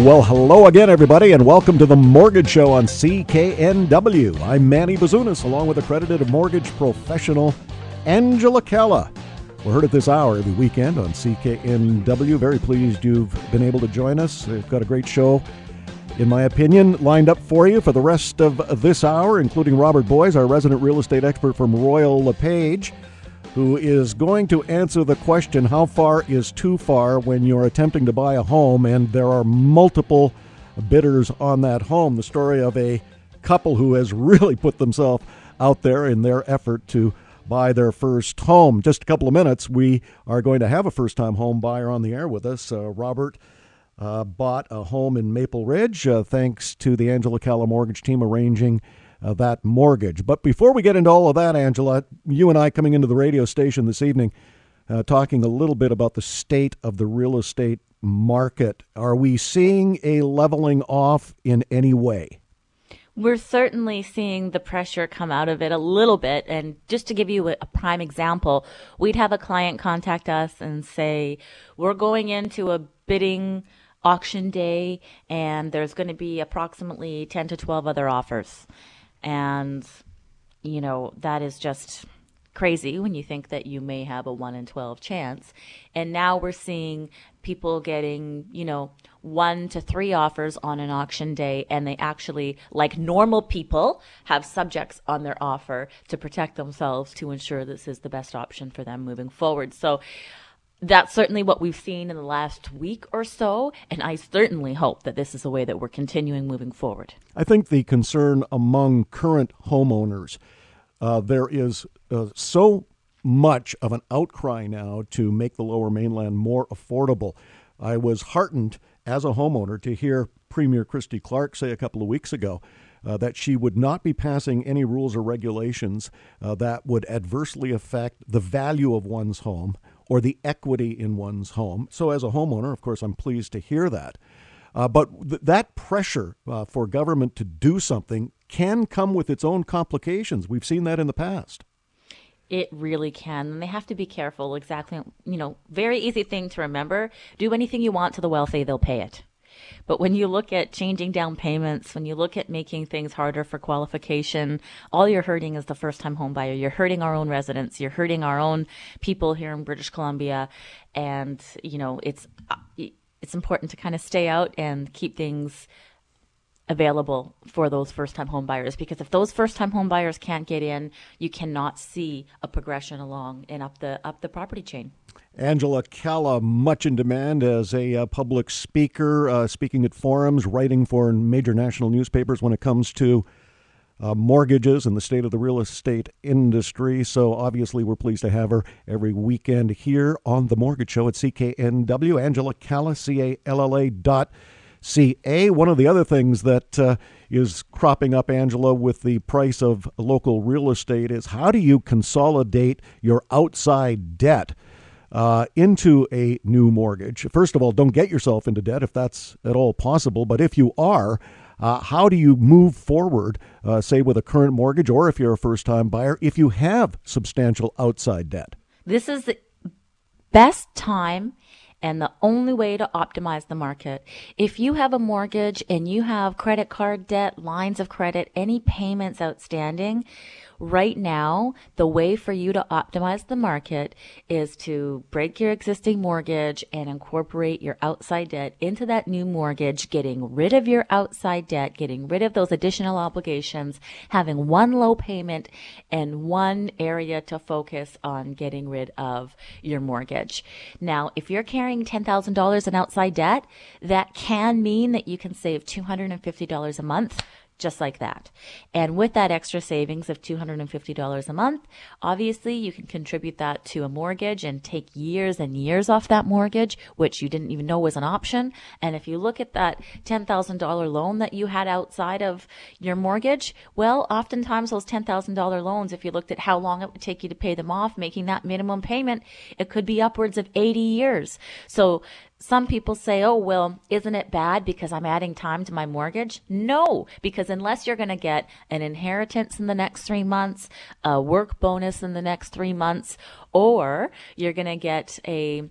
Well, hello again, everybody, and welcome to the Mortgage Show on CKNW. I'm Manny Bazunas, along with accredited mortgage professional Angela Calla. We're heard at this hour every weekend on CKNW. Very pleased you've been able to join us. We've got a great show, in my opinion, lined up for you for the rest of this hour, including Robert Boyes, our resident real estate expert from Royal LePage, who is going to answer the question, how far is too far when you're attempting to buy a home and there are multiple bidders on that home. The story of a couple who has really put themselves out there in their effort to buy their first home. Just a couple of minutes, we are going to have a first-time home buyer on the air with us. Robert bought a home in Maple Ridge, thanks to the Angela Calla Mortgage Team arranging that mortgage. But before we get into all of that, Angela, you and I coming into the radio station this evening, talking a little bit about the state of the real estate market. Are we seeing a leveling off in any way? We're certainly seeing the pressure come out of it a little bit. And just to give you a prime example, we'd have a client contact us and say, we're going into a bidding auction day and there's going to be approximately 10 to 12 other offers. And, you know, that is just crazy when you think that you may have a 1 in 12 chance. And now we're seeing people getting, you know, 1 to 3 offers on an auction day. And they actually, like normal people, have subjects on their offer to protect themselves to ensure this is the best option for them moving forward. So that's certainly what we've seen in the last week or so, and I certainly hope that this is the way that we're continuing moving forward. I think the concern among current homeowners, there is so much of an outcry now to make the Lower Mainland more affordable. I was heartened as a homeowner to hear Premier Christy Clark say a couple of weeks ago that she would not be passing any rules or regulations that would adversely affect the value of one's home or the equity in one's home. So as a homeowner, of course, I'm pleased to hear that. But that pressure for government to do something can come with its own complications. We've seen that in the past. It really can. And they have to be careful. Exactly. You know, very easy thing to remember. Do anything you want to the wealthy, they'll pay it. But when you look at changing down payments, when you look at making things harder for qualification, all you're hurting is the first-time home buyer. You're hurting our own residents. You're hurting our own people here in British Columbia. And, you know, it's important to kind of stay out and keep things available for those first-time home buyers, because if those first-time home buyers can't get in, you cannot see a progression along and up the property chain. Angela Calla, much in demand as a public speaker, speaking at forums, writing for major national newspapers when it comes to mortgages and the state of the real estate industry. So obviously we're pleased to have her every weekend here on The Mortgage Show at CKNW. Angela Calla, CALLA.ca. One of the other things that is cropping up, Angela, with the price of local real estate is, how do you consolidate your outside debt into a new mortgage? First of all, don't get yourself into debt if that's at all possible. But if you are, how do you move forward, say with a current mortgage, or if you're a first-time buyer, if you have substantial outside debt? This is the best time and the only way to optimize the market. If you have a mortgage and you have credit card debt, lines of credit, any payments outstanding, right now, the way for you to optimize the market is to break your existing mortgage and incorporate your outside debt into that new mortgage, getting rid of your outside debt, getting rid of those additional obligations, having one low payment and one area to focus on getting rid of your mortgage. Now, if you're carrying $10,000 in outside debt, that can mean that you can save $250 a month. Just like that. And with that extra savings of $250 a month, obviously you can contribute that to a mortgage and take years and years off that mortgage, which you didn't even know was an option. And if you look at that $10,000 loan that you had outside of your mortgage, well, oftentimes those $10,000 loans, if you looked at how long it would take you to pay them off, making that minimum payment, it could be upwards of 80 years. So some people say, oh, well, isn't it bad because I'm adding time to my mortgage? No, because unless you're going to get an inheritance in the next 3 months, a work bonus in the next 3 months, or you're going to get a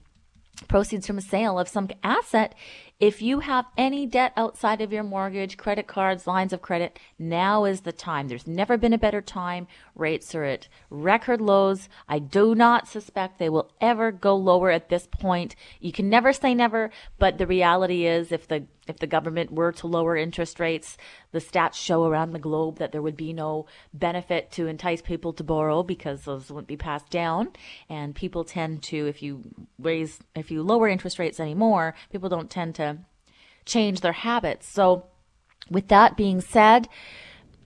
proceeds from a sale of some asset. If you have any debt outside of your mortgage, credit cards, lines of credit, now is the time. There's never been a better time. Rates are at record lows. I do not suspect they will ever go lower at this point. You can never say never, but the reality is if the government were to lower interest rates, the stats show around the globe that there would be no benefit to entice people to borrow because those wouldn't be passed down. And people tend to, if you lower interest rates anymore, people don't tend to change their habits. So with that being said,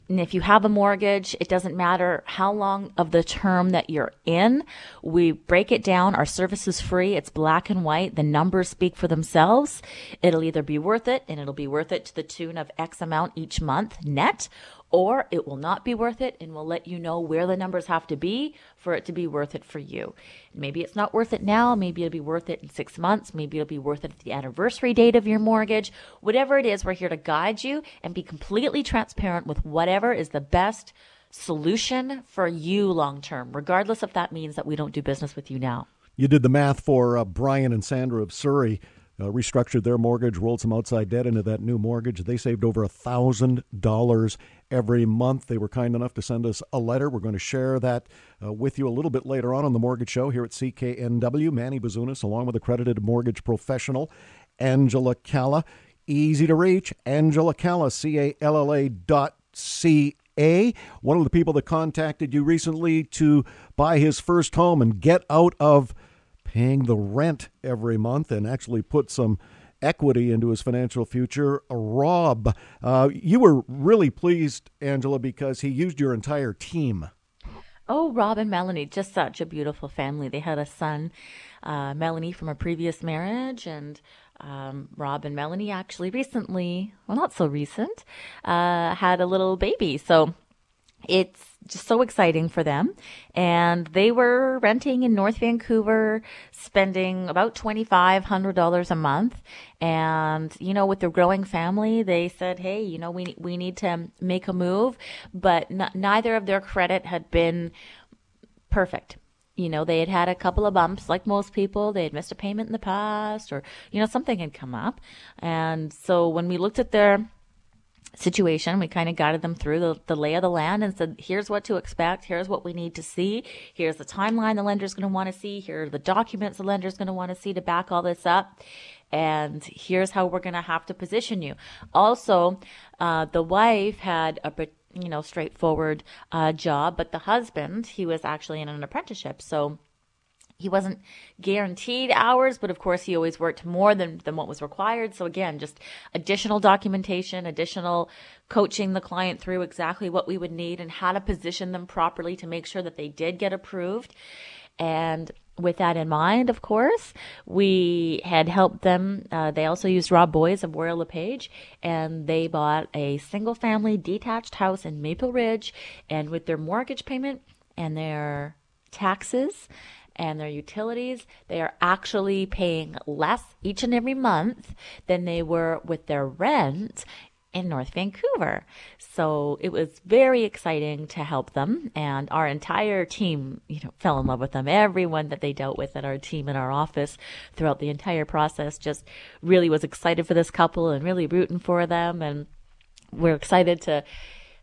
and if you have a mortgage, it doesn't matter how long of the term that you're in. We break it down. Our service is free. It's black and white. The numbers speak for themselves. It'll either be worth it, and it'll be worth it to the tune of X amount each month net, or it will not be worth it, and we'll let you know where the numbers have to be for it to be worth it for you. Maybe it's not worth it now. Maybe it'll be worth it in 6 months. Maybe it'll be worth it at the anniversary date of your mortgage. Whatever it is, we're here to guide you and be completely transparent with whatever is the best solution for you long-term, regardless if that means that we don't do business with you now. You did the math for Brian and Sandra of Surrey. Restructured their mortgage, rolled some outside debt into that new mortgage. They saved over $1,000 every month. They were kind enough to send us a letter. We're going to share that with you a little bit later on The Mortgage Show here at CKNW. Manny Bazunas, along with accredited mortgage professional Angela Calla. Easy to reach, Angela Calla, CALLA.ca. One of the people that contacted you recently to buy his first home and get out of paying the rent every month and actually put some equity into his financial future. Rob, you were really pleased, Angela, because he used your entire team. Oh, Rob and Melanie, just such a beautiful family. They had a son, Melanie, from a previous marriage, and Rob and Melanie actually recently, well, not so recent, had a little baby. So it's just so exciting for them. And they were renting in North Vancouver, spending about $2,500 a month. And, you know, with their growing family, they said, hey, you know, we need to make a move. But neither of their credit had been perfect. You know, they had had a couple of bumps, like most people. They had missed a payment in the past, or, you know, something had come up. And so when we looked at their situation, we kind of guided them through the lay of the land and said, here's what to expect, here's what we need to see, here's the timeline the lender's going to want to see, here are the documents the lender's going to want to see to back all this up, and here's how we're going to have to position you. Also, the wife had a straightforward job, but the husband, he was actually in an apprenticeship, so he wasn't guaranteed hours, but of course he always worked more than what was required. So again, just additional documentation, additional coaching the client through exactly what we would need and how to position them properly to make sure that they did get approved. And with that in mind, of course, we had helped them. They also used Rob Boyes of Royal LePage, and they bought a single-family detached house in Maple Ridge. And with their mortgage payment and their taxes and their utilities, they are actually paying less each and every month than they were with their rent in North Vancouver. So it was very exciting to help them, and our entire team, fell in love with them. Everyone that they dealt with at our team in our office throughout the entire process just really was excited for this couple and really rooting for them, and we're excited to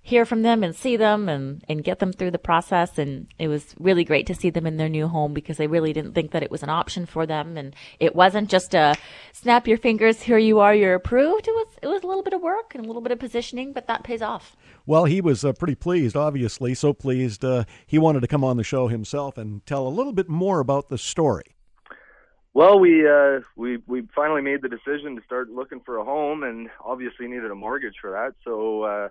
hear from them and see them and get them through the process. And it was really great to see them in their new home, because they really didn't think that it was an option for them. And it wasn't just a snap your fingers, here you are, you're approved. It was a little bit of work and a little bit of positioning, but that pays off. Well, he was pretty pleased, obviously, so pleased. He wanted to come on the show himself and tell a little bit more about the story. Well, we finally made the decision to start looking for a home, and obviously needed a mortgage for that. So,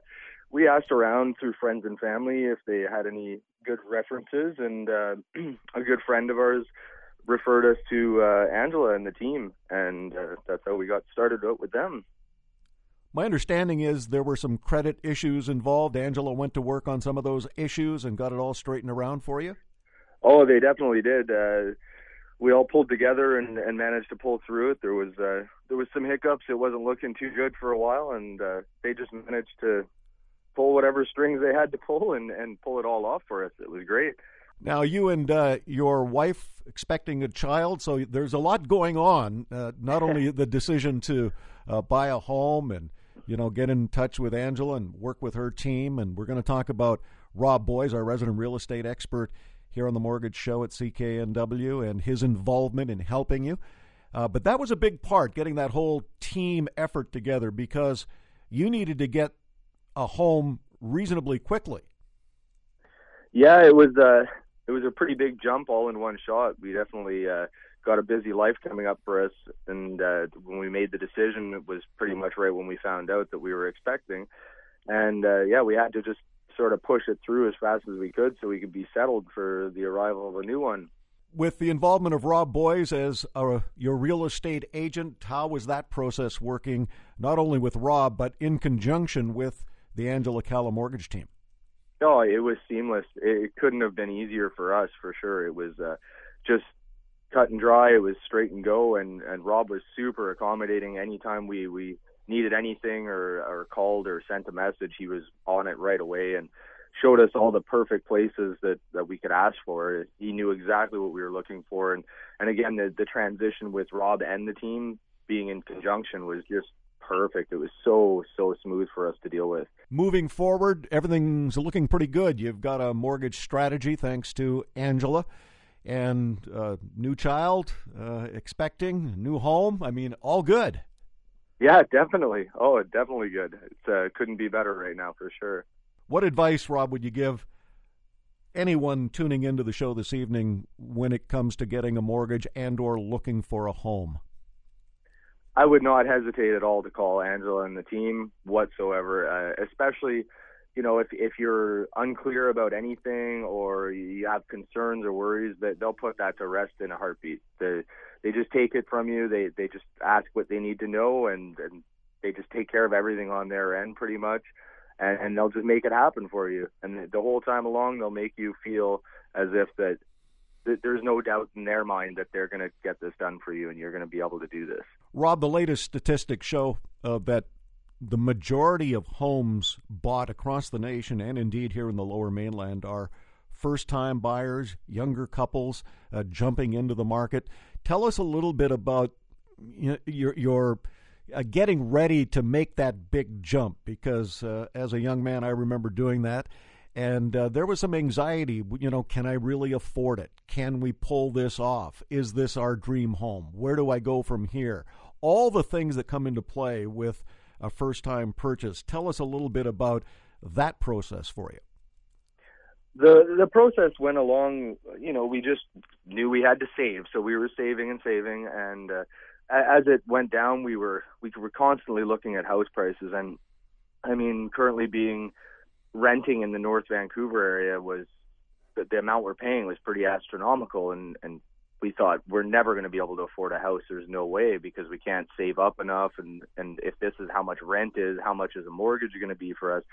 we asked around through friends and family if they had any good references, and a good friend of ours referred us to Angela and the team, and that's how we got started out with them. My understanding is there were some credit issues involved. Angela went to work on some of those issues and got it all straightened around for you? Oh, they definitely did. We all pulled together and managed to pull through it. There was some hiccups. It wasn't looking too good for a while, and they just managed to pull whatever strings they had to pull and pull it all off for us. It was great. Now, you and your wife expecting a child, so there's a lot going on, not only the decision to buy a home and, you know, get in touch with Angela and work with her team. And we're going to talk about Rob Boyes, our resident real estate expert here on The Mortgage Show at CKNW, and his involvement in helping you. But that was a big part, getting that whole team effort together, because you needed to get a home reasonably quickly. Yeah, it was a pretty big jump all in one shot. We definitely got a busy life coming up for us, and when we made the decision, it was pretty much right when we found out that we were expecting. And yeah, we had to just sort of push it through as fast as we could so we could be settled for the arrival of a new one. With the involvement of Rob Boyes as your real estate agent, how was that process working, not only with Rob, but in conjunction with the Angela Calla mortgage team? No, it was seamless. It couldn't have been easier for us, for sure. It was just cut and dry. It was straight and go, and Rob was super accommodating. Anytime we needed anything or called or sent a message, he was on it right away and showed us all the perfect places that we could ask for. He knew exactly what we were looking for. And again, the transition with Rob and the team being in conjunction was just perfect. It was so smooth for us to deal with. Moving forward, everything's looking pretty good. You've got a mortgage strategy thanks to Angela, and new child expecting, new home. I mean, all good. Yeah, definitely. Oh, definitely good. It couldn't be better right now, for sure. What advice, Rob, would you give anyone tuning into the show this evening when it comes to getting a mortgage and or looking for a home? I would not hesitate at all to call Angela and the team whatsoever, especially, you know, if you're unclear about anything or you have concerns or worries, that they'll put that to rest in a heartbeat. They just take it from you. They just ask what they need to know, and they just take care of everything on their end pretty much, and they'll just make it happen for you. And the whole time along, they'll make you feel as if that there's no doubt in their mind that they're going to get this done for you and you're going to be able to do this. Rob, the latest statistics show that the majority of homes bought across the nation, and indeed here in the Lower Mainland, are first-time buyers, younger couples jumping into the market. Tell us a little bit about your getting ready to make that big jump, because as a young man, I remember doing that. And there was some anxiety, you know, can I really afford it? Can we pull this off? Is this our dream home? Where do I go from here? All the things that come into play with a first-time purchase. Tell us a little bit about that process for you. The process went along, you know, we just knew we had to save. So we were saving. And as it went down, we were constantly looking at house prices. And, I mean, currently being... renting in the North Vancouver area was the amount we're paying was pretty astronomical, and we thought we're never going to be able to afford a house. There's no way, because we can't save up enough, and if this is how much rent is, how much is a mortgage going to be for us?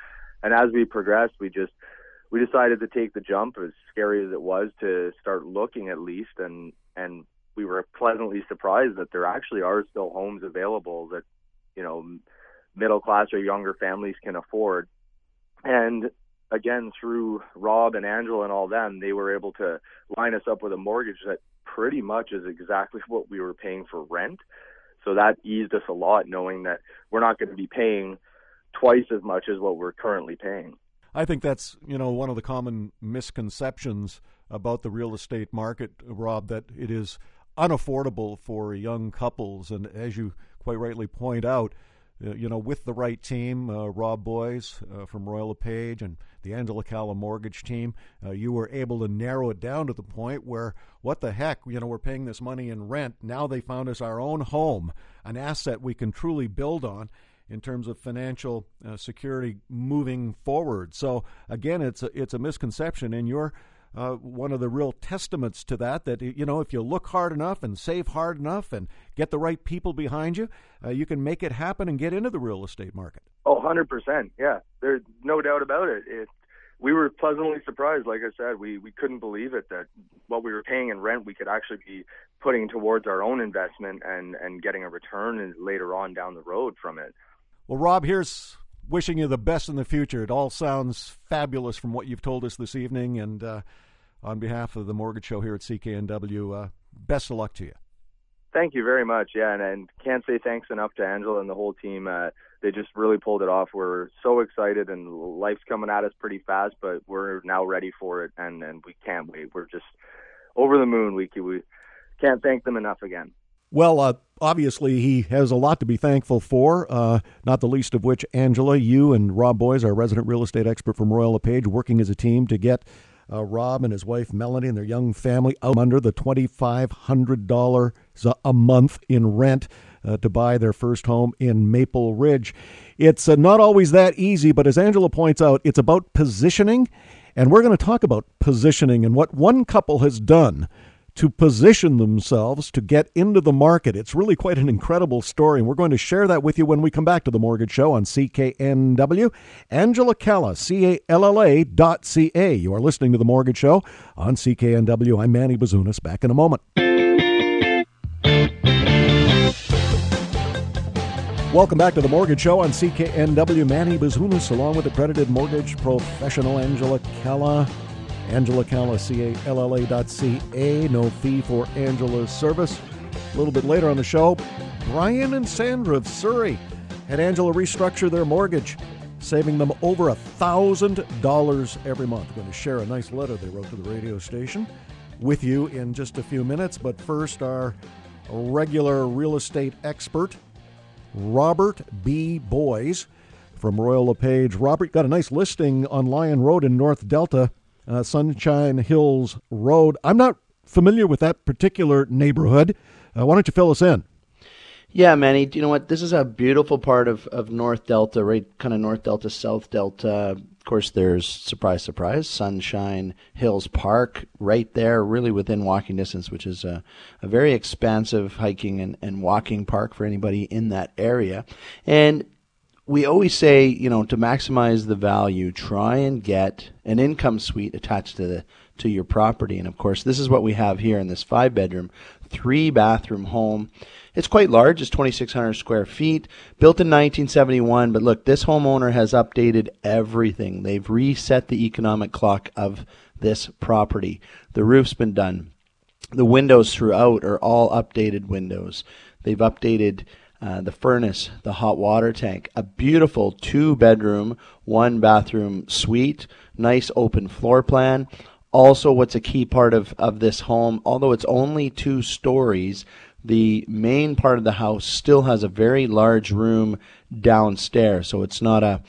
And as we progressed, we decided to take the jump, as scary as it was, to start looking at least, and we were pleasantly surprised that there actually are still homes available that, you know, middle class or younger families can afford. And again, through Rob and Angela and all them, they were able to line us up with a mortgage that pretty much is exactly what we were paying for rent. So that eased us a lot, knowing that we're not going to be paying twice as much as what we're currently paying. I think that's, you know, one of the common misconceptions about the real estate market, Rob, that it is unaffordable for young couples. And as you quite rightly point out, you know, with the right team, Rob Boyes from Royal LePage and the Angela Calla mortgage team, you were able to narrow it down to the point where, what the heck, you know, we're paying this money in rent. Now they found us our own home, an asset we can truly build on in terms of financial security moving forward. So, again, it's a misconception, and you're one of the real testaments to that, you know, if you look hard enough and save hard enough and get the right people behind you, you can make it happen and get into the real estate market. Oh, 100%. Yeah, there's no doubt about it. We were pleasantly surprised. Like I said, we couldn't believe it that what we were paying in rent, we could actually be putting towards our own investment and getting a return later on down the road from it. Well, Rob, here's wishing you the best in the future. It all sounds fabulous from what you've told us this evening, and on behalf of The Mortgage Show here at CKNW, best of luck to you. Thank you very much. Yeah, and can't say thanks enough to Angela and the whole team. They just really pulled it off. We're so excited, and life's coming at us pretty fast, but we're now ready for it, and we can't wait. We're just over the moon. We can't thank them enough again. Well, obviously, he has a lot to be thankful for, not the least of which, Angela, you and Rob Boyes, our resident real estate expert from Royal LePage, working as a team to get Rob and his wife, Melanie, and their young family out under the $2,500 a month in rent to buy their first home in Maple Ridge. It's not always that easy, but as Angela points out, it's about positioning, and we're going to talk about positioning and what one couple has done to position themselves to get into the market. It's really quite an incredible story, and we're going to share that with you when we come back to The Mortgage Show on CKNW. Angela Calla, CALLA.ca. You are listening to The Mortgage Show on CKNW. I'm Manny Bazunas. Back in a moment. Welcome back to The Mortgage Show on CKNW. Manny Bazunas, along with accredited mortgage professional Angela Calla. Angela Calla, CALLA.ca. No fee for Angela's service. A little bit later on the show, Brian and Sandra of Surrey had Angela restructure their mortgage, saving them over $1,000 every month. I'm going to share a nice letter they wrote to the radio station with you in just a few minutes. But first, our regular real estate expert, Robert B. Boyes from Royal LePage. Robert got a nice listing on Lion Road in North Delta. Sunshine Hills Road. I'm not familiar with that particular neighborhood. Why don't you fill us in? Yeah, Manny, you know what? This is a beautiful part of North Delta, right? Kind of North Delta, South Delta. Of course, there's, surprise, surprise, Sunshine Hills Park right there, really within walking distance, which is a very expansive hiking and walking park for anybody in that area. And we always say, you know, to maximize the value, try and get an income suite attached to your property. And of course, this is what we have here in this 5-bedroom, 3-bathroom home. It's quite large. It's 2,600 square feet, built in 1971. But look, this homeowner has updated everything. They've reset the economic clock of this property. The roof's been done. The windows throughout are all updated windows. They've updated the furnace, the hot water tank, a beautiful 2-bedroom, 1-bathroom suite, nice open floor plan. Also, what's a key part of this home, although it's only 2 stories, the main part of the house still has a very large room downstairs. So it's not a,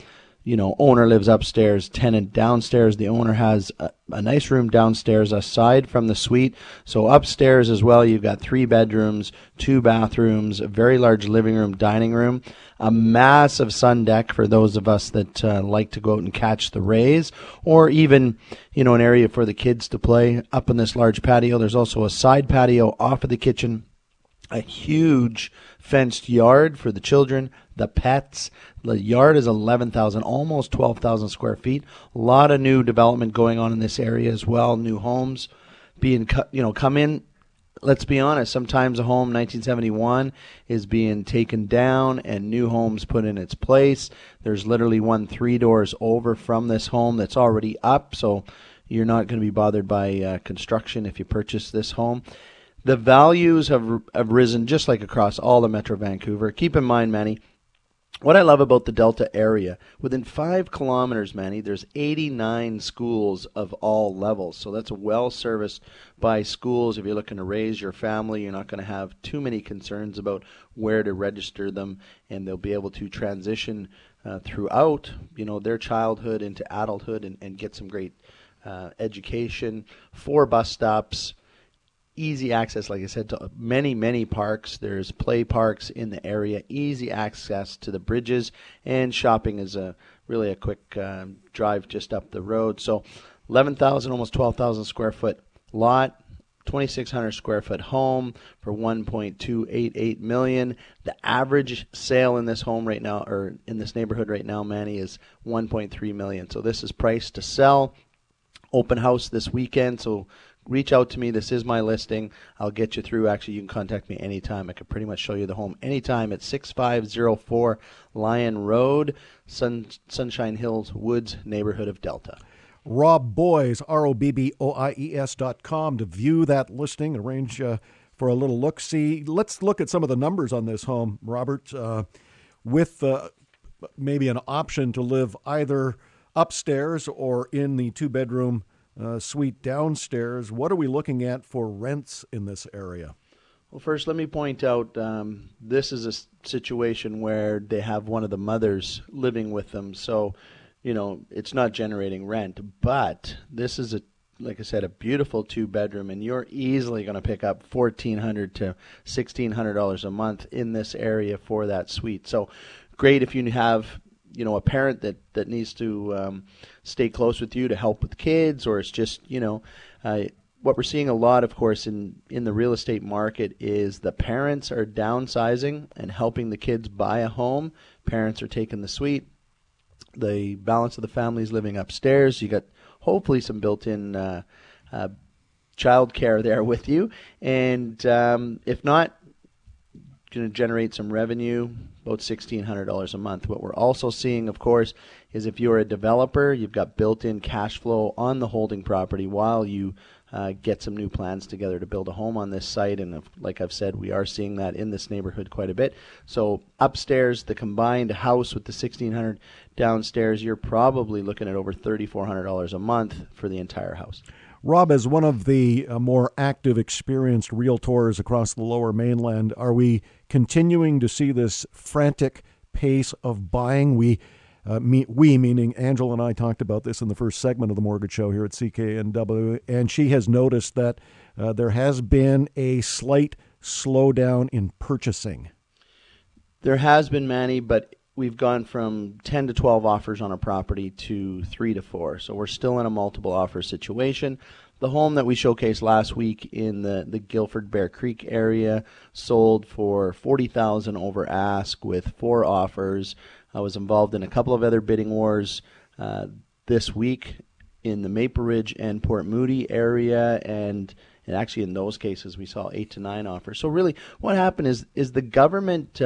you know, owner lives upstairs, tenant downstairs. The owner has a nice room downstairs aside from the suite. So upstairs as well, you've got 3 bedrooms, 2 bathrooms, a very large living room, dining room, a massive sun deck for those of us that like to go out and catch the rays, or even, you know, an area for the kids to play up in this large patio. There's also a side patio off of the kitchen, a huge fenced yard for the children, the pets. The yard is 11,000, almost 12,000 square feet. A lot of new development going on in this area as well. New homes being, you know, come in. Let's be honest, sometimes a home 1971 is being taken down and new homes put in its place. There's literally 1 3 doors over from this home that's already up, so you're not going to be bothered by construction if you purchase this home. The values have risen just like across all of Metro Vancouver. Keep in mind, Manny, what I love about the Delta area, within 5 kilometers, Manny, there's 89 schools of all levels. So that's well serviced by schools. If you're looking to raise your family, you're not going to have too many concerns about where to register them, and they'll be able to transition throughout, you know, their childhood into adulthood and get some great education. 4 bus stops. Easy access, like I said, to many, many parks. There's play parks in the area, easy access to the bridges, and shopping is really a quick drive just up the road. So 11,000, almost 12,000 square foot lot, 2,600 square foot home for $1.288 million. The average sale in this home right now, or in this neighborhood right now, Manny, is $1.3 million. So this is priced to sell. Open house this weekend, so reach out to me. This is my listing. I'll get you through. Actually, you can contact me anytime. I can pretty much show you the home anytime at 6504 Lion Road, Sunshine Hills Woods neighborhood of Delta. Rob Boyes, ROBBOIES.com, to view that listing, arrange for a little look-see. Let's look at some of the numbers on this home, Robert, with maybe an option to live either upstairs or in the two-bedroom suite downstairs. What are we looking at for rents in this area? Well, first, let me point out this is a situation where they have one of the mothers living with them. So, you know, it's not generating rent. But this is, like I said, a beautiful two-bedroom, and you're easily going to pick up $1,400 to $1,600 a month in this area for that suite. So great if you have, you know, a parent that needs to stay close with you to help with kids, or it's just, you know, what we're seeing a lot, of course, in the real estate market is the parents are downsizing and helping the kids buy a home. Parents are taking the suite. The balance of the family is living upstairs. You got hopefully some built-in child care there with you. And if not, going to generate some revenue, about $1,600 a month. What we're also seeing, of course, is if you're a developer, you've got built-in cash flow on the holding property while you get some new plans together to build a home on this site. And like I've said, we are seeing that in this neighborhood quite a bit. So upstairs, the combined house with the $1,600 downstairs, you're probably looking at over $3,400 a month for the entire house. Rob, as one of the more active, experienced realtors across the Lower Mainland, are we continuing to see this frantic pace of buying? We, meaning Angela and I, talked about this in the first segment of the Mortgage Show here at CKNW, and she has noticed that there has been a slight slowdown in purchasing. There has been, Manny, but we've gone from 10 to 12 offers on a property to 3 to 4, so we're still in a multiple offer situation. The home that we showcased last week in the Guilford Bear Creek area sold for $40,000 over ask with 4 offers. I was involved in a couple of other bidding wars this week in the Maple Ridge and Port Moody area, and actually in those cases we saw 8 to 9 offers. So really what happened is the government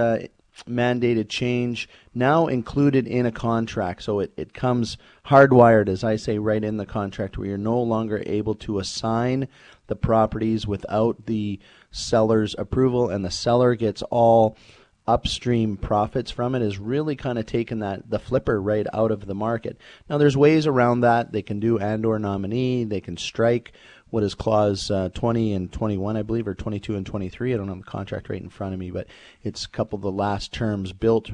mandated change now included in a contract. So it comes hardwired, as I say, right in the contract where you're no longer able to assign the properties without the seller's approval, and the seller gets all upstream profits from it. Is really kind of taking the flipper right out of the market. Now there's ways around that. They can do and/or nominee. They can strike what is clause 20 and 21, I believe, or 22 and 23. I don't have the contract right in front of me, but it's a couple of the last terms built,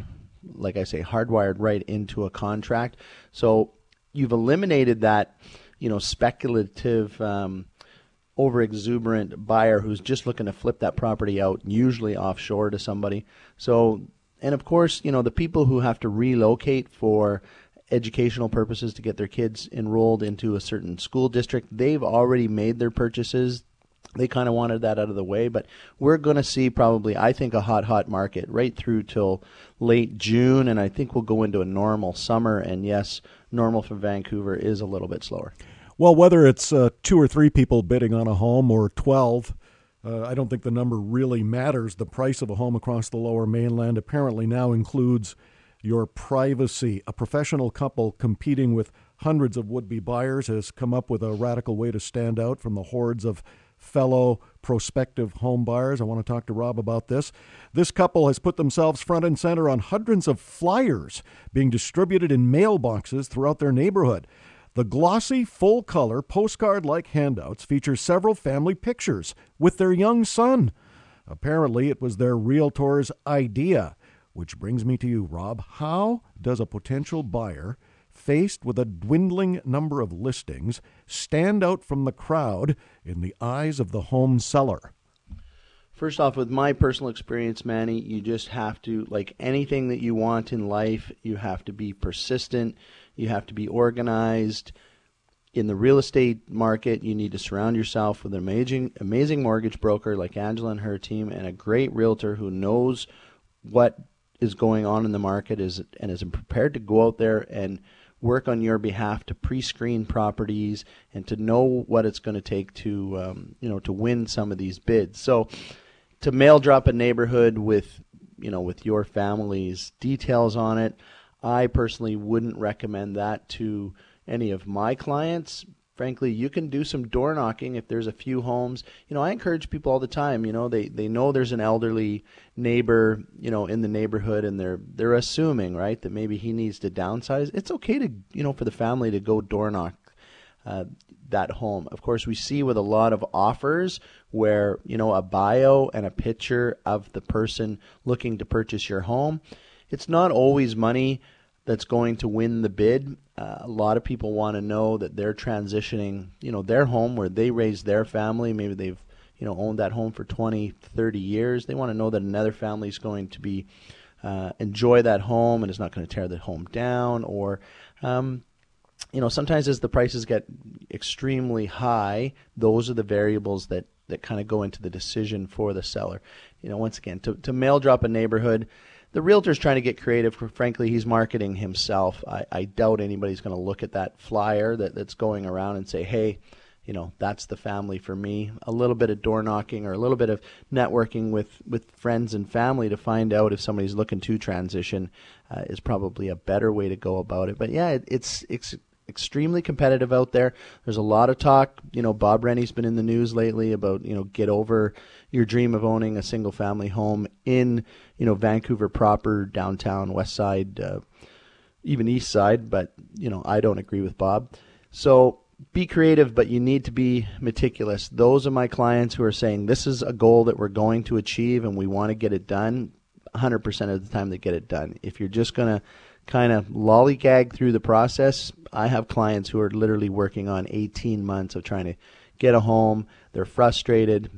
like I say, hardwired right into a contract. So you've eliminated that, you know, speculative over-exuberant buyer who's just looking to flip that property out, usually offshore to somebody. So, and of course, you know, the people who have to relocate for educational purposes to get their kids enrolled into a certain school district, they've already made their purchases. They kind of wanted that out of the way, but we're going to see probably, I think, a hot market right through till late June, and I think we'll go into a normal summer, and yes, normal for Vancouver is a little bit slower. Well, whether it's 2 or 3 people bidding on a home or 12, I don't think the number really matters. The price of a home across the Lower Mainland apparently now includes your privacy. A professional couple competing with hundreds of would-be buyers has come up with a radical way to stand out from the hordes of fellow prospective home buyers. I want to talk to Rob about this. This couple has put themselves front and center on hundreds of flyers being distributed in mailboxes throughout their neighborhood. The glossy, full-color, postcard-like handouts feature several family pictures with their young son. Apparently, it was their realtor's idea. Which brings me to you, Rob. How does a potential buyer, faced with a dwindling number of listings, stand out from the crowd in the eyes of the home seller? First off, with my personal experience, Manny, you just have to, like anything that you want in life, you have to be persistent. You have to be organized. In the real estate market, you need to surround yourself with an amazing mortgage broker like Angela and her team, and a great realtor who knows what is going on in the market and is prepared to go out there and work on your behalf to pre-screen properties and to know what it's going to take to to win some of these bids. So to mail drop a neighborhood with your family's details on it, I personally wouldn't recommend that to any of my clients. Frankly, you can do some door knocking if there's a few homes. You know, I encourage people all the time, you know, they know there's an elderly neighbor, you know, in the neighborhood, and they're assuming, right, that maybe he needs to downsize. It's okay to, you know, for the family to go door knock that home. Of course, we see with a lot of offers where, you know, a bio and a picture of the person looking to purchase your home. It's not always money that's going to win the bid. A lot of people want to know that they're transitioning, you know, their home where they raised their family. Maybe they've, you know, owned that home for 20, 30 years. They want to know that another family is going to be enjoy that home and is not going to tear the home down. Or, you know, sometimes as the prices get extremely high, those are the variables that kind of go into the decision for the seller. You know, once again, to mail drop a neighborhood, the realtor's trying to get creative. Frankly, he's marketing himself. I doubt anybody's going to look at that flyer that's going around and say, hey, you know, that's the family for me. A little bit of door knocking or a little bit of networking with friends and family to find out if somebody's looking to transition is probably a better way to go about it. But yeah, it's extremely competitive out there. There's a lot of talk. You know, Bob Rennie's been in the news lately about, you know, get over your dream of owning a single family home in, you know, Vancouver proper, downtown, west side, even east side. But, you know, I don't agree with Bob. So be creative, but you need to be meticulous. Those are my clients who are saying this is a goal that we're going to achieve and we want to get it done. 100% of the time they get it done. If you're just going to kind of lollygag through the process, I have clients who are literally working on 18 months of trying to get a home. They're frustrated,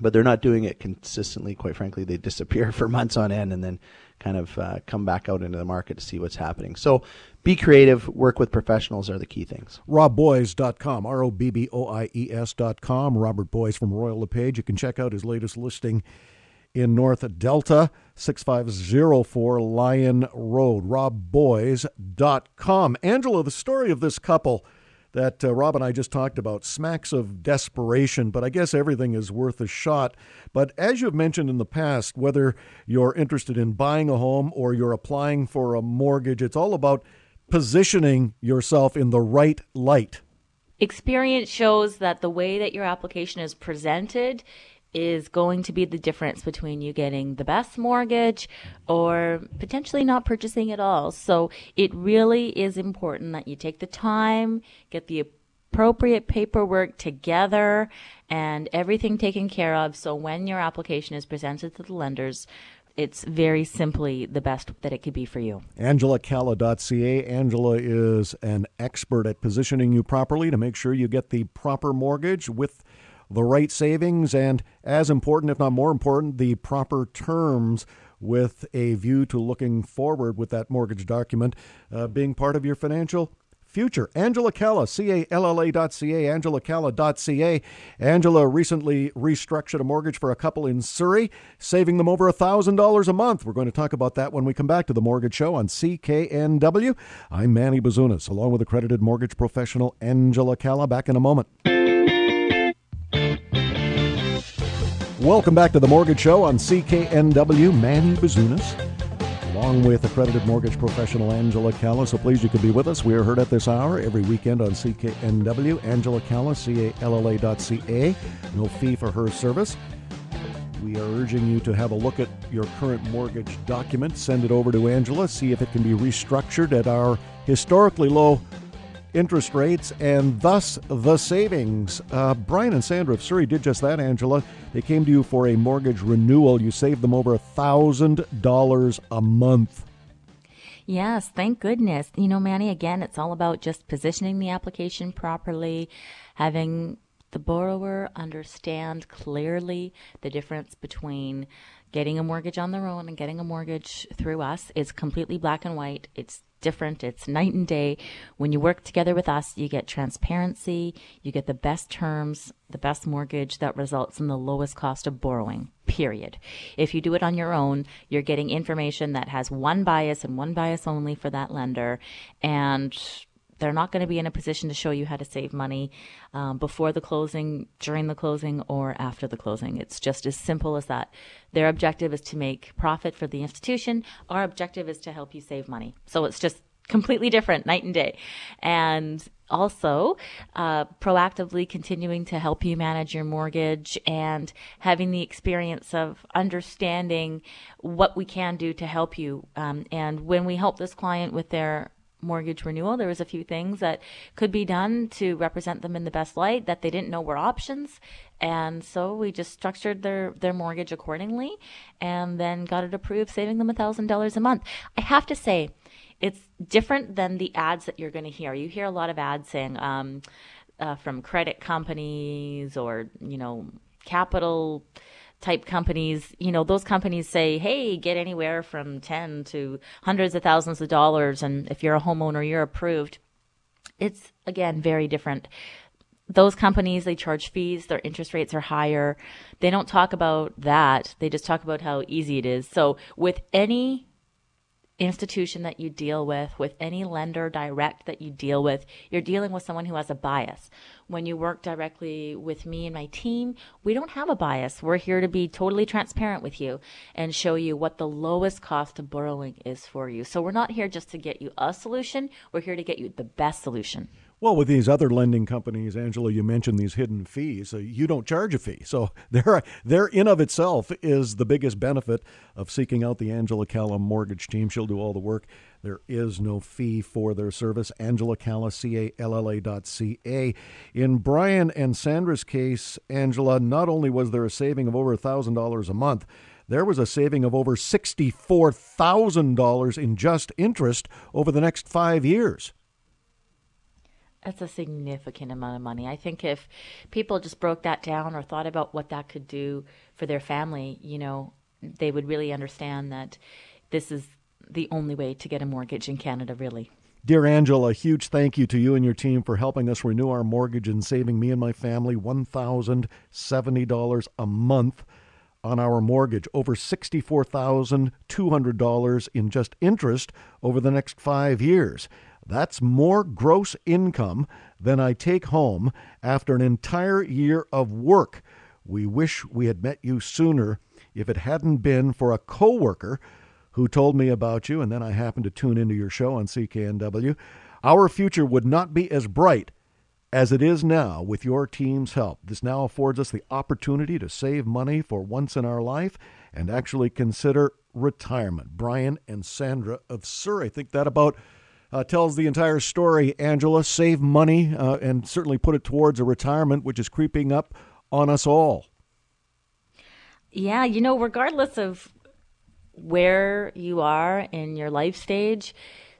but they're not doing it consistently. Quite frankly, they disappear for months on end and then kind of come back out into the market to see what's happening. So be creative. Work with professionals are the key things. RobBoyes.com, RobBoyes.com. Robert Boyes from Royal LePage. You can check out his latest listing in North Delta, 6504 Lion Road, robboyes.com. Angela, the story of this couple that Rob and I just talked about smacks of desperation, but I guess everything is worth a shot. But as you've mentioned in the past, whether you're interested in buying a home or you're applying for a mortgage, it's all about positioning yourself in the right light. Experience shows that the way that your application is presented is going to be the difference between you getting the best mortgage or potentially not purchasing at all. So it really is important that you take the time, get the appropriate paperwork together and everything taken care of. So when your application is presented to the lenders, it's very simply the best that it could be for you. AngelaCalla.ca. Angela is an expert at positioning you properly to make sure you get the proper mortgage with the right savings, and as important, if not more important, the proper terms with a view to looking forward with that mortgage document being part of your financial future. Angela Calla, C-A-L-L-A.ca, AngelaCalla.ca. Angela recently restructured a mortgage for a couple in Surrey, saving them over $1,000 a month. We're going to talk about that when we come back to The Mortgage Show on CKNW. I'm Manny Bazunas, along with accredited mortgage professional Angela Calla. Back in a moment. Welcome back to The Mortgage Show on CKNW. Manny Bazunas, along with accredited mortgage professional Angela Calla. So pleased you could be with us. We are heard at this hour every weekend on CKNW. Angela Calla, C-A-L-L-A.ca. No fee for her service. We are urging you to have a look at your current mortgage document. Send it over to Angela. See if it can be restructured at our historically low interest rates and thus the savings. Brian and Sandra of Surrey did just that, Angela. They came to you for a mortgage renewal. You saved them over $1,000 a month. Yes, thank goodness. You know, Manny, again, it's all about just positioning the application properly, having the borrower understand clearly the difference between getting a mortgage on their own and getting a mortgage through us. It's completely black and white. It's different. It's night and day. When you work together with us, you get transparency, you get the best terms, the best mortgage that results in the lowest cost of borrowing, period. If you do it on your own, you're getting information that has one bias and one bias only for that lender, and they're not going to be in a position to show you how to save money before the closing, during the closing, or after the closing. It's just as simple as that. Their objective is to make profit for the institution. Our objective is to help you save money. So it's just completely different night and day. And also proactively continuing to help you manage your mortgage and having the experience of understanding what we can do to help you. And when we help this client with their mortgage renewal, there was a few things that could be done to represent them in the best light that they didn't know were options. And so we just structured their mortgage accordingly and then got it approved, saving them $1,000 a month. I have to say, it's different than the ads that you're going to hear. You hear a lot of ads saying from credit companies or, you know, capital type companies. You know, those companies say, hey, get anywhere from 10 to hundreds of thousands of dollars. And if you're a homeowner, you're approved. It's, again, very different. Those companies, they charge fees, their interest rates are higher. They don't talk about that. They just talk about how easy it is. So with any institution that you deal with any lender direct that you deal with, you're dealing with someone who has a bias. When you work directly with me and my team, we don't have a bias. We're here to be totally transparent with you and show you what the lowest cost of borrowing is for you. So we're not here just to get you a solution. We're here to get you the best solution. Well, with these other lending companies, Angela, you mentioned these hidden fees. You don't charge a fee. So there in of itself is the biggest benefit of seeking out the Angela Calla mortgage team. She'll do all the work. There is no fee for their service. Angela Calla, CALLA.ca. In Brian and Sandra's case, Angela, not only was there a saving of over $1,000 a month, there was a saving of over $64,000 in just interest over the next 5 years. That's a significant amount of money. I think if people just broke that down or thought about what that could do for their family, you know, they would really understand that this is the only way to get a mortgage in Canada, really. Dear Angela, a huge thank you to you and your team for helping us renew our mortgage and saving me and my family $1,070 a month on our mortgage, over $64,200 in just interest over the next 5 years. That's more gross income than I take home after an entire year of work. We wish we had met you sooner if it hadn't been for a coworker who told me about you, and then I happened to tune into your show on CKNW. Our future would not be as bright as it is now with your team's help. This now affords us the opportunity to save money for once in our life and actually consider retirement. Brian and Sandra of Surrey. I think that about tells the entire story, Angela. Save money and certainly put it towards a retirement, which is creeping up on us all. Yeah, you know, regardless of where you are in your life stage,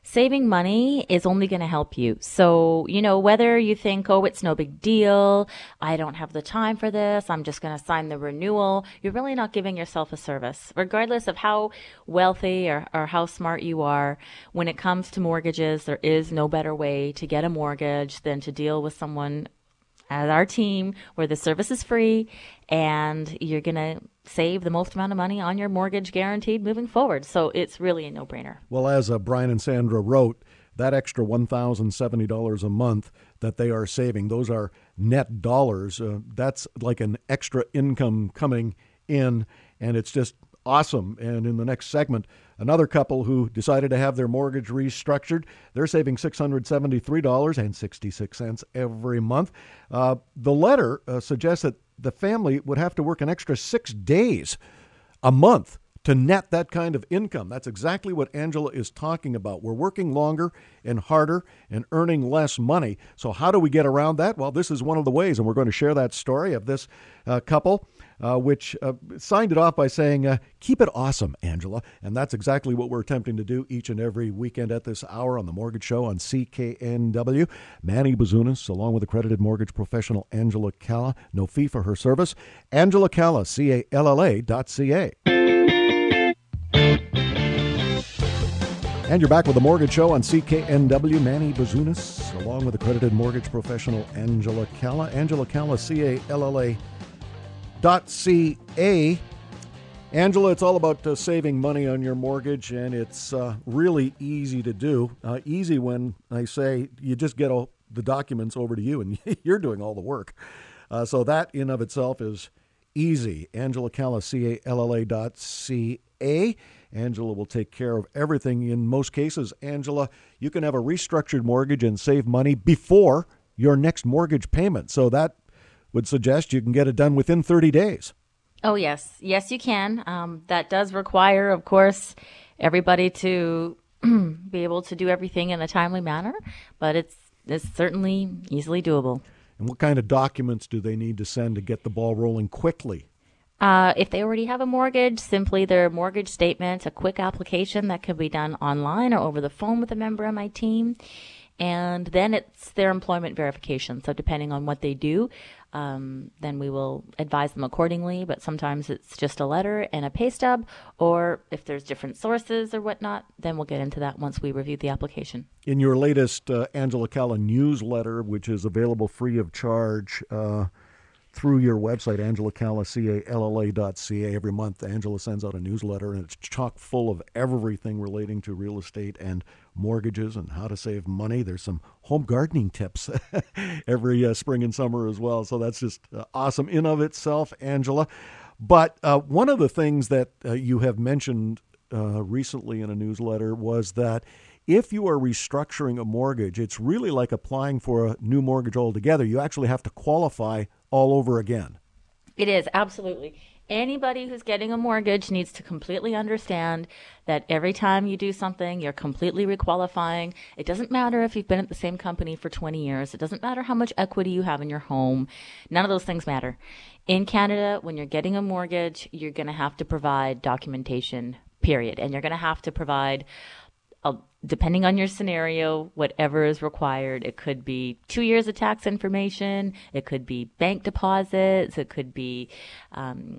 saving money is only going to help you. So, you know, whether you think, oh, it's no big deal, I don't have the time for this, I'm just going to sign the renewal, you're really not giving yourself a service. Regardless of how wealthy or how smart you are, when it comes to mortgages, there is no better way to get a mortgage than to deal with someone at our team where the service is free and you're going to save the most amount of money on your mortgage guaranteed moving forward. So it's really a no-brainer. Well, as Brian and Sandra wrote, that extra $1,070 a month that they are saving, those are net dollars. That's like an extra income coming in, and it's just awesome. And in the next segment, another couple who decided to have their mortgage restructured, they're saving $673.66 every month. The letter suggests that the family would have to work an extra 6 days a month to net that kind of income. That's exactly what Angela is talking about. We're working longer and harder and earning less money. So how do we get around that? Well, this is one of the ways, and we're going to share that story of this couple, which signed it off by saying, keep it awesome, Angela. And that's exactly what we're attempting to do each and every weekend at this hour on The Mortgage Show on CKNW. Manny Bazunas, along with accredited mortgage professional Angela Calla, no fee for her service. Angela Calla, CALLA.ca. And you're back with The Mortgage Show on CKNW. Manny Bazunas, along with accredited mortgage professional Angela Calla. Angela Calla, CALLA.ca. Angela, it's all about saving money on your mortgage, and it's really easy to do. Easy when I say you just get all the documents over to you, and you're doing all the work. So that in of itself is easy. Angela Calla, CALLA.ca. Angela will take care of everything in most cases. Angela, you can have a restructured mortgage and save money before your next mortgage payment. So that would suggest you can get it done within 30 days. Oh, yes. Yes, you can. That does require, of course, everybody to be able to do everything in a timely manner, but it's certainly easily doable. And what kind of documents do they need to send to get the ball rolling quickly? If they already have a mortgage, simply their mortgage statement, a quick application that can be done online or over the phone with a member of my team. And then it's their employment verification. So depending on what they do, then we will advise them accordingly. But sometimes it's just a letter and a pay stub, or if there's different sources or whatnot, then we'll get into that once we review the application. In your latest Angela Calla newsletter, which is available free of charge through your website, angelacalla.ca, every month Angela sends out a newsletter, and it's chock full of everything relating to real estate and mortgages and how to save money. There's some home gardening tips every spring and summer as well. So that's just awesome in of itself, Angela. But one of the things that you have mentioned recently in a newsletter was that if you are restructuring a mortgage, it's really like applying for a new mortgage altogether. You actually have to qualify all over again. It is, absolutely. Anybody who's getting a mortgage needs to completely understand that every time you do something, you're completely requalifying. It doesn't matter if you've been at the same company for 20 years. It doesn't matter how much equity you have in your home. None of those things matter. In Canada, when you're getting a mortgage, you're going to have to provide documentation, period. And you're going to have to provide, depending on your scenario, whatever is required. It could be 2 years of tax information. It could be bank deposits. It could be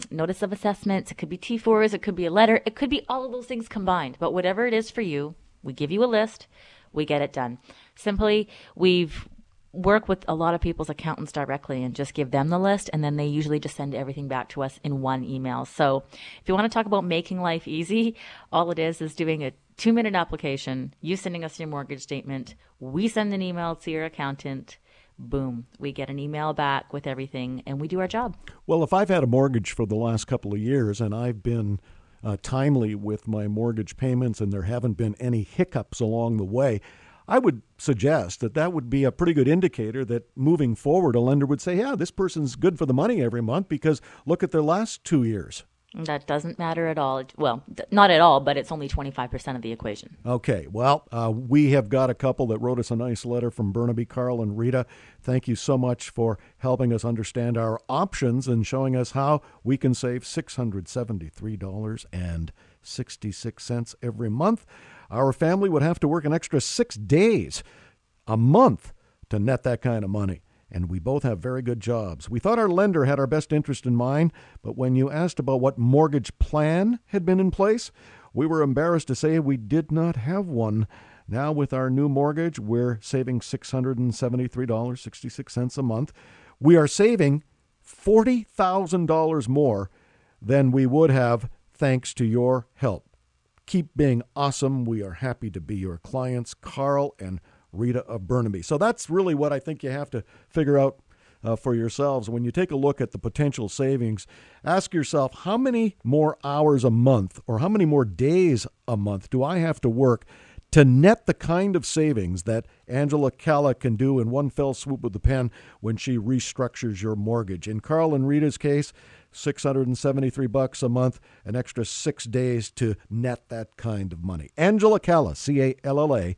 notice of assessments. It could be T4s. It could be a letter. It could be all of those things combined. But whatever it is for you, we give you a list. We get it done. Simply, we've worked with a lot of people's accountants directly and just give them the list, and then they usually just send everything back to us in one email. So if you want to talk about making life easy, all it is doing a 2-minute application, you sending us your mortgage statement, we send an email to your accountant, boom, we get an email back with everything, and we do our job. Well, if I've had a mortgage for the last couple of years and I've been timely with my mortgage payments and there haven't been any hiccups along the way, I would suggest that would be a pretty good indicator that moving forward, a lender would say, yeah, this person's good for the money every month because look at their last 2 years. That doesn't matter at all. Well, not at all, but it's only 25% of the equation. Okay. Well, we have got a couple that wrote us a nice letter from Burnaby, Carl and Rita. Thank you so much for helping us understand our options and showing us how we can save $673.66 every month. Our family would have to work an extra 6 days a month to net that kind of money. And we both have very good jobs. We thought our lender had our best interest in mind, but when you asked about what mortgage plan had been in place, we were embarrassed to say we did not have one. Now with our new mortgage, we're saving $673.66 a month. We are saving $40,000 more than we would have thanks to your help. Keep being awesome. We are happy to be your clients, Carl and Rita of Burnaby. So that's really what I think you have to figure out for yourselves. When you take a look at the potential savings, ask yourself, how many more hours a month or how many more days a month do I have to work to net the kind of savings that Angela Calla can do in one fell swoop of the pen when she restructures your mortgage? In Carl and Rita's case, $673 a month, an extra 6 days to net that kind of money. Angela Calla, CALLA.ca,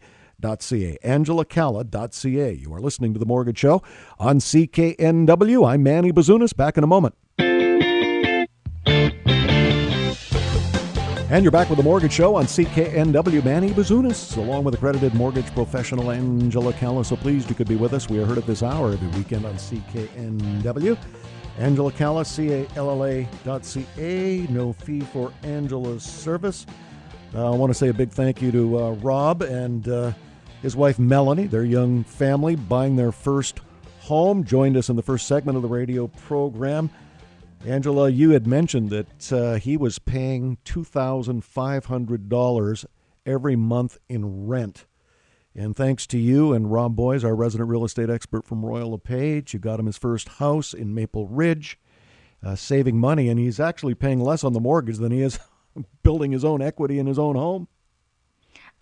angelacalla.ca. You are listening to The Mortgage Show on CKNW. I'm Manny Bazunas. Back in a moment. And you're back with The Mortgage Show on CKNW. Manny Bazunas, along with accredited mortgage professional Angela Calla. So pleased you could be with us. We are heard at this hour every weekend on CKNW. Angela Calla, CALLA.ca. No fee for Angela's service. I want to say a big thank you to Rob and his wife Melanie, their young family, buying their first home. Joined us in the first segment of the radio program. Angela, you had mentioned that he was paying $2,500 every month in rent. And thanks to you and Rob Boyes, our resident real estate expert from Royal LePage, you got him his first house in Maple Ridge, saving money. And he's actually paying less on the mortgage than he is building his own equity in his own home.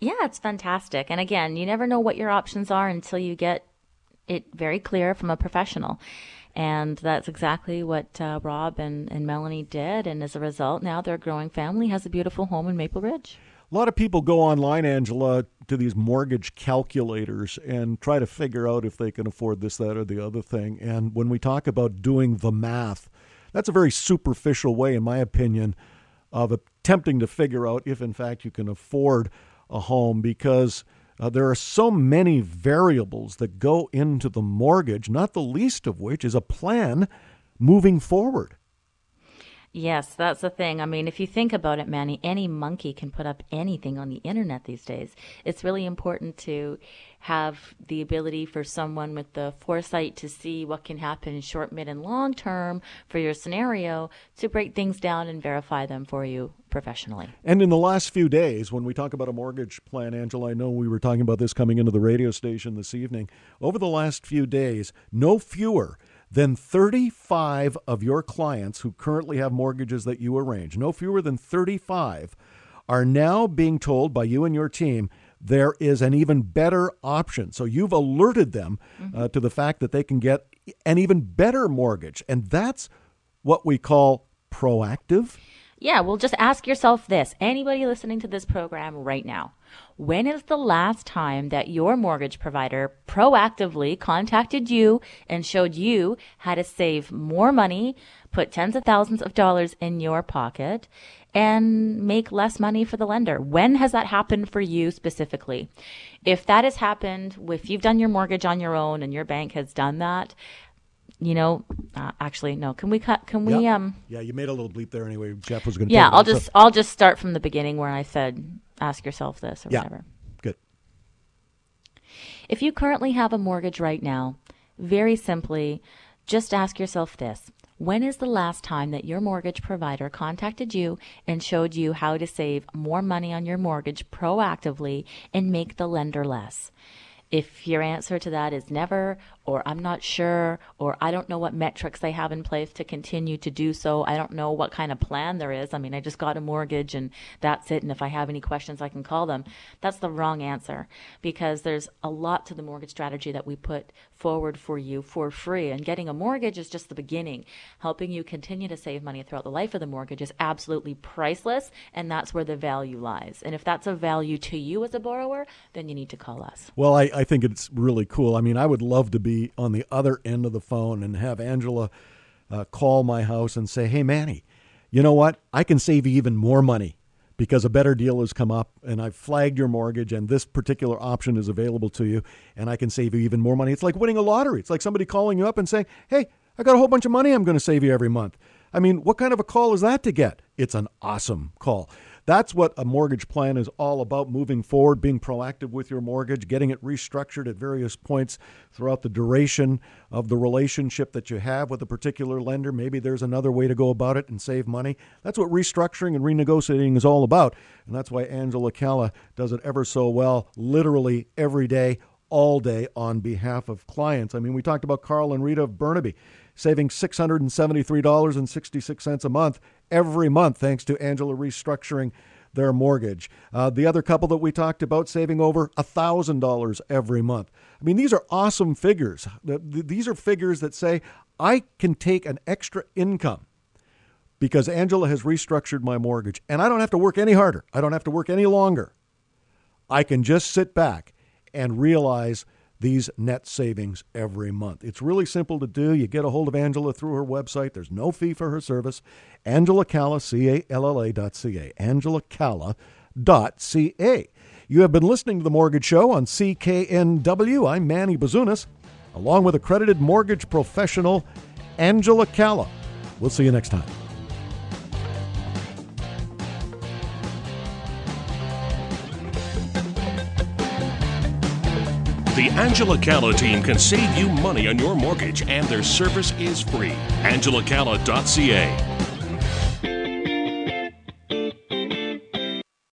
Yeah, it's fantastic. And again, you never know what your options are until you get it very clear from a professional. And that's exactly what Rob and Melanie did. And as a result, now their growing family has a beautiful home in Maple Ridge. A lot of people go online, Angela, to these mortgage calculators and try to figure out if they can afford this, that, or the other thing. And when we talk about doing the math, that's a very superficial way, in my opinion, of attempting to figure out if, in fact, you can afford a home, because there are so many variables that go into the mortgage, not the least of which is a plan moving forward. Yes, that's the thing. I mean, if you think about it, Manny, any monkey can put up anything on the internet these days. It's really important to have the ability for someone with the foresight to see what can happen short, mid, and long term for your scenario to break things down and verify them for you professionally. And in the last few days, when we talk about a mortgage plan, Angela, I know we were talking about this coming into the radio station this evening. Over the last few days, no fewer than 35 of your clients who currently have mortgages that you arrange, no fewer than 35, are now being told by you and your team there is an even better option. So you've alerted them to the fact that they can get an even better mortgage. And that's what we call proactive. Yeah, well, just ask yourself this. Anybody listening to this program right now, when is the last time that your mortgage provider proactively contacted you and showed you how to save more money, put tens of thousands of dollars in your pocket, and make less money for the lender? When has that happened for you specifically? If that has happened, if you've done your mortgage on your own and your bank has done that, you know, actually, no. Can we cut? Can we? Yeah. Yeah, you made a little bleep there anyway. Jeff was going to. Yeah, I'll just start from the beginning where I said, ask yourself this or whatever. Good. If you currently have a mortgage right now, very simply, just ask yourself this: when is the last time that your mortgage provider contacted you and showed you how to save more money on your mortgage proactively and make the lender less? If your answer to that is never, or I'm not sure, or I don't know what metrics they have in place to continue to do so, I don't know what kind of plan there is. I mean, I just got a mortgage and that's it. And if I have any questions, I can call them. That's the wrong answer, because there's a lot to the mortgage strategy that we put forward for you for free. And getting a mortgage is just the beginning. Helping you continue to save money throughout the life of the mortgage is absolutely priceless. And that's where the value lies. And if that's a value to you as a borrower, then you need to call us. Well, I think it's really cool. I mean, I would love to be on the other end of the phone and have Angela call my house and say, hey, Manny, you know what? I can save you even more money because a better deal has come up and I've flagged your mortgage and this particular option is available to you and I can save you even more money. It's like winning a lottery. It's like somebody calling you up and saying, hey, I got a whole bunch of money I'm going to save you every month. I mean, what kind of a call is that to get? It's an awesome call. That's what a mortgage plan is all about, moving forward, being proactive with your mortgage, getting it restructured at various points throughout the duration of the relationship that you have with a particular lender. Maybe there's another way to go about it and save money. That's what restructuring and renegotiating is all about. And that's why Angela Calla does it ever so well, literally every day, all day, on behalf of clients. I mean, we talked about Carl and Rita of Burnaby saving $673.66 a month every month thanks to Angela restructuring their mortgage. The other couple that we talked about saving over $1,000 every month. I mean, these are awesome figures. These are figures that say, I can take an extra income because Angela has restructured my mortgage and I don't have to work any harder. I don't have to work any longer. I can just sit back and realize these net savings every month. It's really simple to do. You get a hold of Angela through her website. There's no fee for her service. Angela Calla, Calla.ca. Angela Calla.ca. You have been listening to The Mortgage Show on CKNW. I'm Manny Bazunas, along with accredited mortgage professional Angela Calla. We'll see you next time. The Angela Calla team can save you money on your mortgage, and their service is free. AngelaCalla.ca